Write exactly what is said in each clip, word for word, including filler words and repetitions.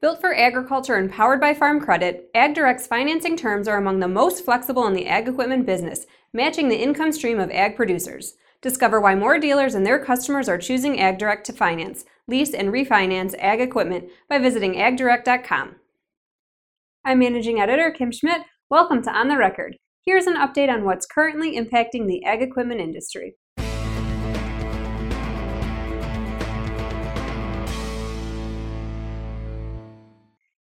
Built for agriculture and powered by farm credit, AgDirect's financing terms are among the most flexible in the ag equipment business, matching the income stream of ag producers. Discover why more dealers and their customers are choosing AgDirect to finance, lease, and refinance ag equipment by visiting ag direct dot com. I'm Managing Editor Kim Schmidt. Welcome to On the Record. Here's an update on what's currently impacting the ag equipment industry.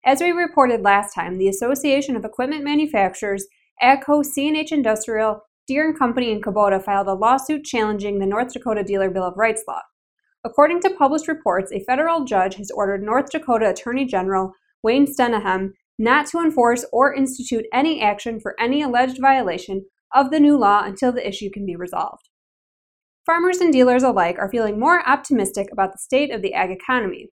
As we reported last time, the Association of Equipment Manufacturers, Agco, C N H Industrial, Deere and Company, and Kubota filed a lawsuit challenging the North Dakota Dealer Bill of Rights law. According to published reports, a federal judge has ordered North Dakota Attorney General Wayne Stenehjem not to enforce or institute any action for any alleged violation of the new law until the issue can be resolved. Farmers and dealers alike are feeling more optimistic about the state of the ag economy.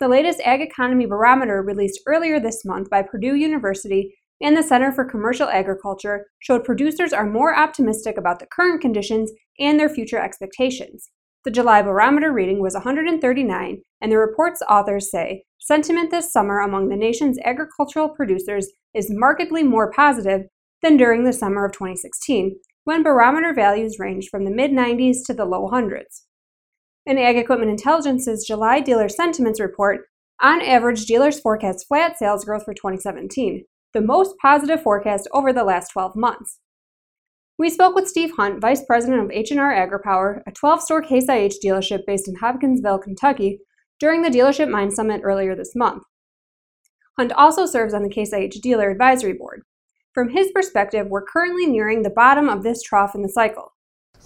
The latest Ag Economy Barometer released earlier this month by Purdue University and the Center for Commercial Agriculture showed producers are more optimistic about the current conditions and their future expectations. The July barometer reading was one hundred thirty-nine, and the report's authors say sentiment this summer among the nation's agricultural producers is markedly more positive than during the summer of twenty sixteen, when barometer values ranged from the mid nineties to the low hundreds. In Ag Equipment Intelligence's July Dealer Sentiments Report, on average, dealers forecast flat sales growth for twenty seventeen, the most positive forecast over the last twelve months. We spoke with Steve Hunt, Vice President of H and R Agri-Power, a twelve-store Case I H dealership based in Hopkinsville, Kentucky, during the Dealership Mine Summit earlier this month. Hunt also serves on the Case I H Dealer Advisory Board. From his perspective, we're currently nearing the bottom of this trough in the cycle.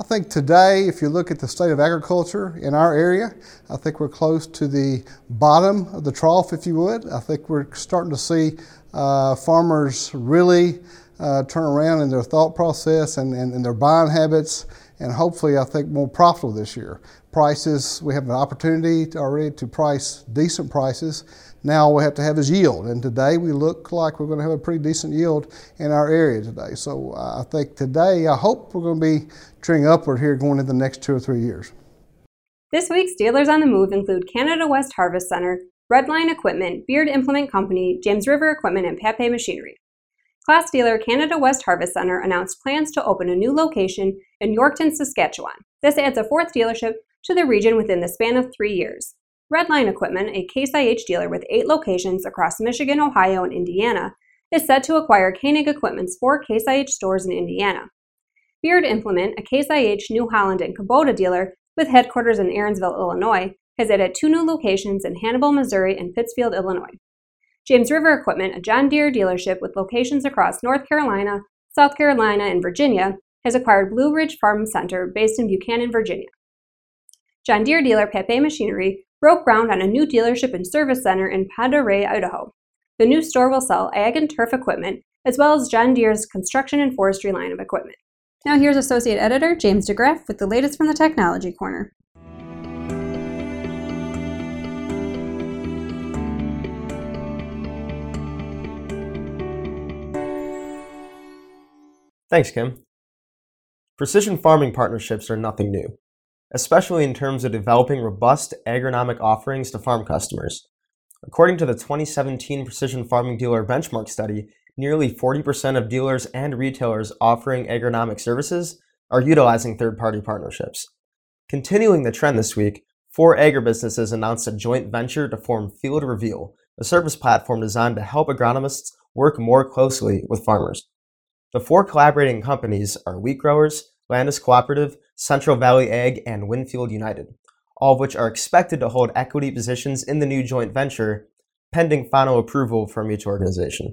I think today, if you look at the state of agriculture in our area, I think we're close to the bottom of the trough, if you would. I think we're starting to see uh, farmers really uh, turn around in their thought process and, and, and their buying habits, and hopefully, I think, more profitable this year. Prices, we have an opportunity to already to price decent prices. Now all we have to have is yield, and today we look like we're going to have a pretty decent yield in our area today. So I think today, I hope we're going to be trending upward here going into the next two or three years. This week's Dealers on the Move include Canada West Harvest Center, Redline Equipment, Beard Implement Company, James River Equipment, and Pape Machinery. Class dealer Canada West Harvest Center announced plans to open a new location in Yorkton, Saskatchewan. This adds a fourth dealership to the region within the span of three years. Redline Equipment, a Case I H dealer with eight locations across Michigan, Ohio, and Indiana, is set to acquire Koenig Equipment's four Case I H stores in Indiana. Beard Implement, a Case I H, New Holland, and Kubota dealer with headquarters in Ahrensville, Illinois, has added two new locations in Hannibal, Missouri, and Pittsfield, Illinois. James River Equipment, a John Deere dealership with locations across North Carolina, South Carolina, and Virginia, has acquired Blue Ridge Farm Center based in Buchanan, Virginia. John Deere dealer Pape Machinery broke ground on a new dealership and service center in Ponderay, Idaho. The new store will sell ag and turf equipment, as well as John Deere's construction and forestry line of equipment. Now here's Associate Editor James DeGraff with the latest from the Technology Corner. Thanks, Kim. Precision farming partnerships are nothing new, especially in terms of developing robust agronomic offerings to farm customers. According to the twenty seventeen Precision Farming Dealer Benchmark Study, nearly forty percent of dealers and retailers offering agronomic services are utilizing third-party partnerships. Continuing the trend this week, four agribusinesses announced a joint venture to form FieldReveal, a service platform designed to help agronomists work more closely with farmers. The four collaborating companies are Wheat Growers, Landis Cooperative, Central Valley Ag, and Winfield United, all of which are expected to hold equity positions in the new joint venture, pending final approval from each organization.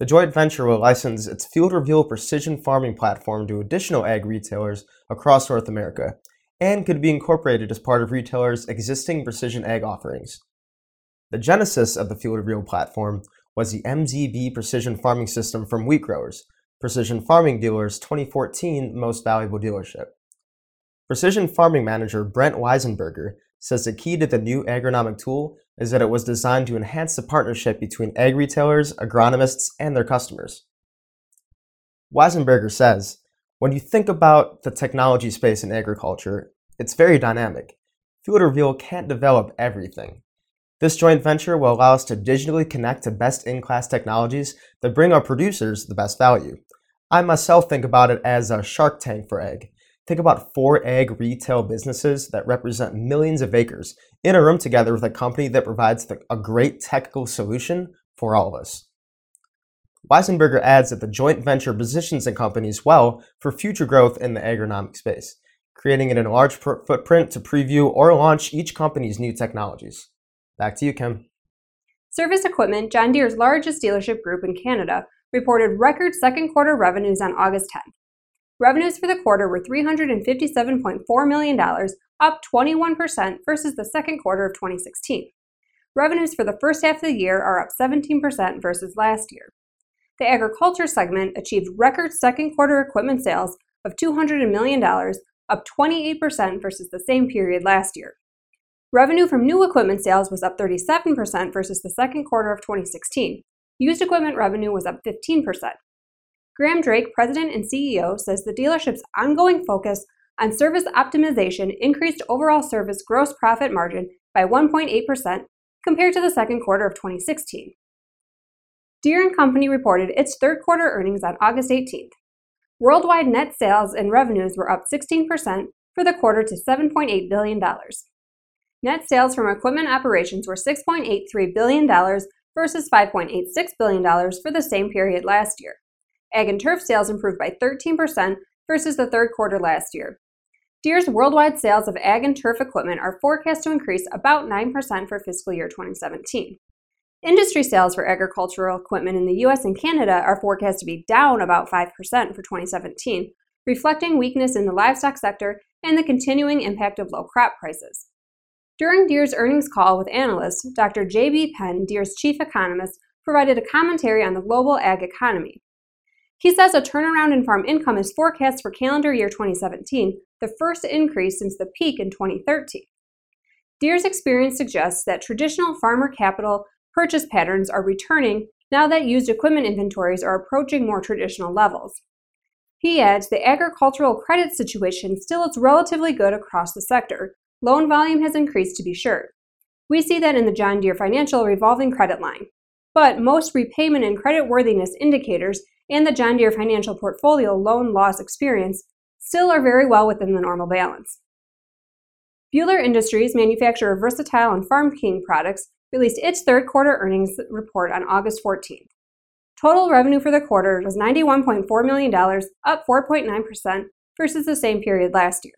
The joint venture will license its FieldReveal precision farming platform to additional ag retailers across North America, and could be incorporated as part of retailers' existing precision ag offerings. The genesis of the FieldReveal platform was the M Z B precision farming system from Wheat Growers, Precision Farming Dealer's twenty fourteen Most Valuable Dealership. Precision Farming Manager Brent Weisenberger says the key to the new agronomic tool is that it was designed to enhance the partnership between ag retailers, agronomists, and their customers. Weisenberger says, "When you think about the technology space in agriculture, it's very dynamic. FieldReveal can't develop everything. This joint venture will allow us to digitally connect to best-in-class technologies that bring our producers the best value. I myself think about it as a shark tank for ag. Think about four ag retail businesses that represent millions of acres in a room together with a company that provides the, a great technical solution for all of us. Weisenberger adds that the joint venture positions the companies well for future growth in the agronomic space, creating an enlarged pr- footprint to preview or launch each company's new technologies. Back to you, Kim. Service Equipment, John Deere's largest dealership group in Canada, reported record second quarter revenues on August tenth. Revenues for the quarter were three hundred fifty-seven point four million dollars, up twenty-one percent versus the second quarter of twenty sixteen. Revenues for the first half of the year are up seventeen percent versus last year. The agriculture segment achieved record second quarter equipment sales of two hundred million dollars, up twenty-eight percent versus the same period last year. Revenue from new equipment sales was up thirty-seven percent versus the second quarter of twenty sixteen. Used equipment revenue was up fifteen percent. Graham Drake, president and C E O, says the dealership's ongoing focus on service optimization increased overall service gross profit margin by one point eight percent compared to the second quarter of twenty sixteen. Deere and Company reported its third quarter earnings on August eighteenth. Worldwide net sales and revenues were up sixteen percent for the quarter to seven point eight billion dollars. Net sales from equipment operations were six point eight three billion dollars versus five point eight six billion dollars for the same period last year. Ag and turf sales improved by thirteen percent versus the third quarter last year. Deere's worldwide sales of ag and turf equipment are forecast to increase about nine percent for fiscal year twenty seventeen. Industry sales for agricultural equipment in the U S and Canada are forecast to be down about five percent for twenty seventeen, reflecting weakness in the livestock sector and the continuing impact of low crop prices. During Deere's earnings call with analysts, Doctor J B Penn, Deere's chief economist, provided a commentary on the global ag economy. He says a turnaround in farm income is forecast for calendar year twenty seventeen, the first increase since the peak in twenty thirteen. Deere's experience suggests that traditional farmer capital purchase patterns are returning now that used equipment inventories are approaching more traditional levels. He adds the agricultural credit situation still is relatively good across the sector. Loan volume has increased to be sure. We see that in the John Deere Financial revolving credit line. But most repayment and creditworthiness indicators and the John Deere Financial portfolio loan loss experience still are very well within the normal balance. Buehler Industries, manufacturer of Versatile and Farm King products, released its third quarter earnings report on August fourteenth. Total revenue for the quarter was ninety-one point four million dollars, up four point nine percent versus the same period last year.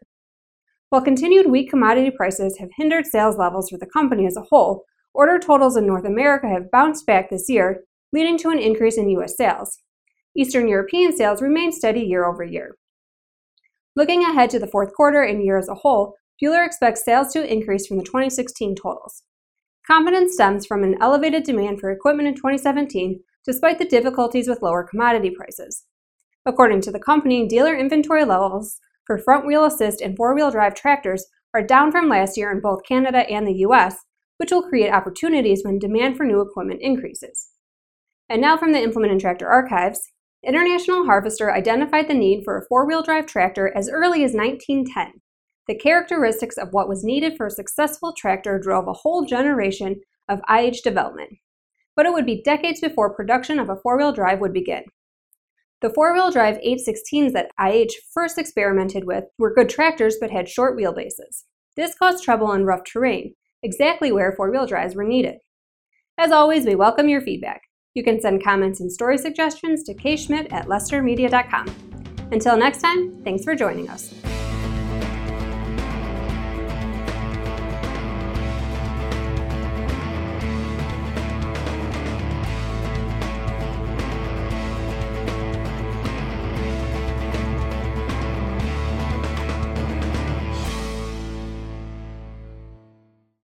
While continued weak commodity prices have hindered sales levels for the company as a whole, order totals in North America have bounced back this year, leading to an increase in U S sales. Eastern European sales remain steady year over year. Looking ahead to the fourth quarter and year as a whole, Buehler expects sales to increase from the twenty sixteen totals. Confidence stems from an elevated demand for equipment in twenty seventeen, despite the difficulties with lower commodity prices. According to the company, dealer inventory levels for front-wheel assist and four-wheel drive tractors are down from last year in both Canada and the U S, which will create opportunities when demand for new equipment increases. And now from the Implement and Tractor Archives, International Harvester identified the need for a four-wheel drive tractor as early as nineteen ten. The characteristics of what was needed for a successful tractor drove a whole generation of I H development, but it would be decades before production of a four-wheel drive would begin. The four-wheel drive eight sixteens that I H first experimented with were good tractors but had short wheelbases. This caused trouble in rough terrain, exactly where four-wheel drives were needed. As always, we welcome your feedback. You can send comments and story suggestions to kschmidt at lester media dot com. Until next time, thanks for joining us.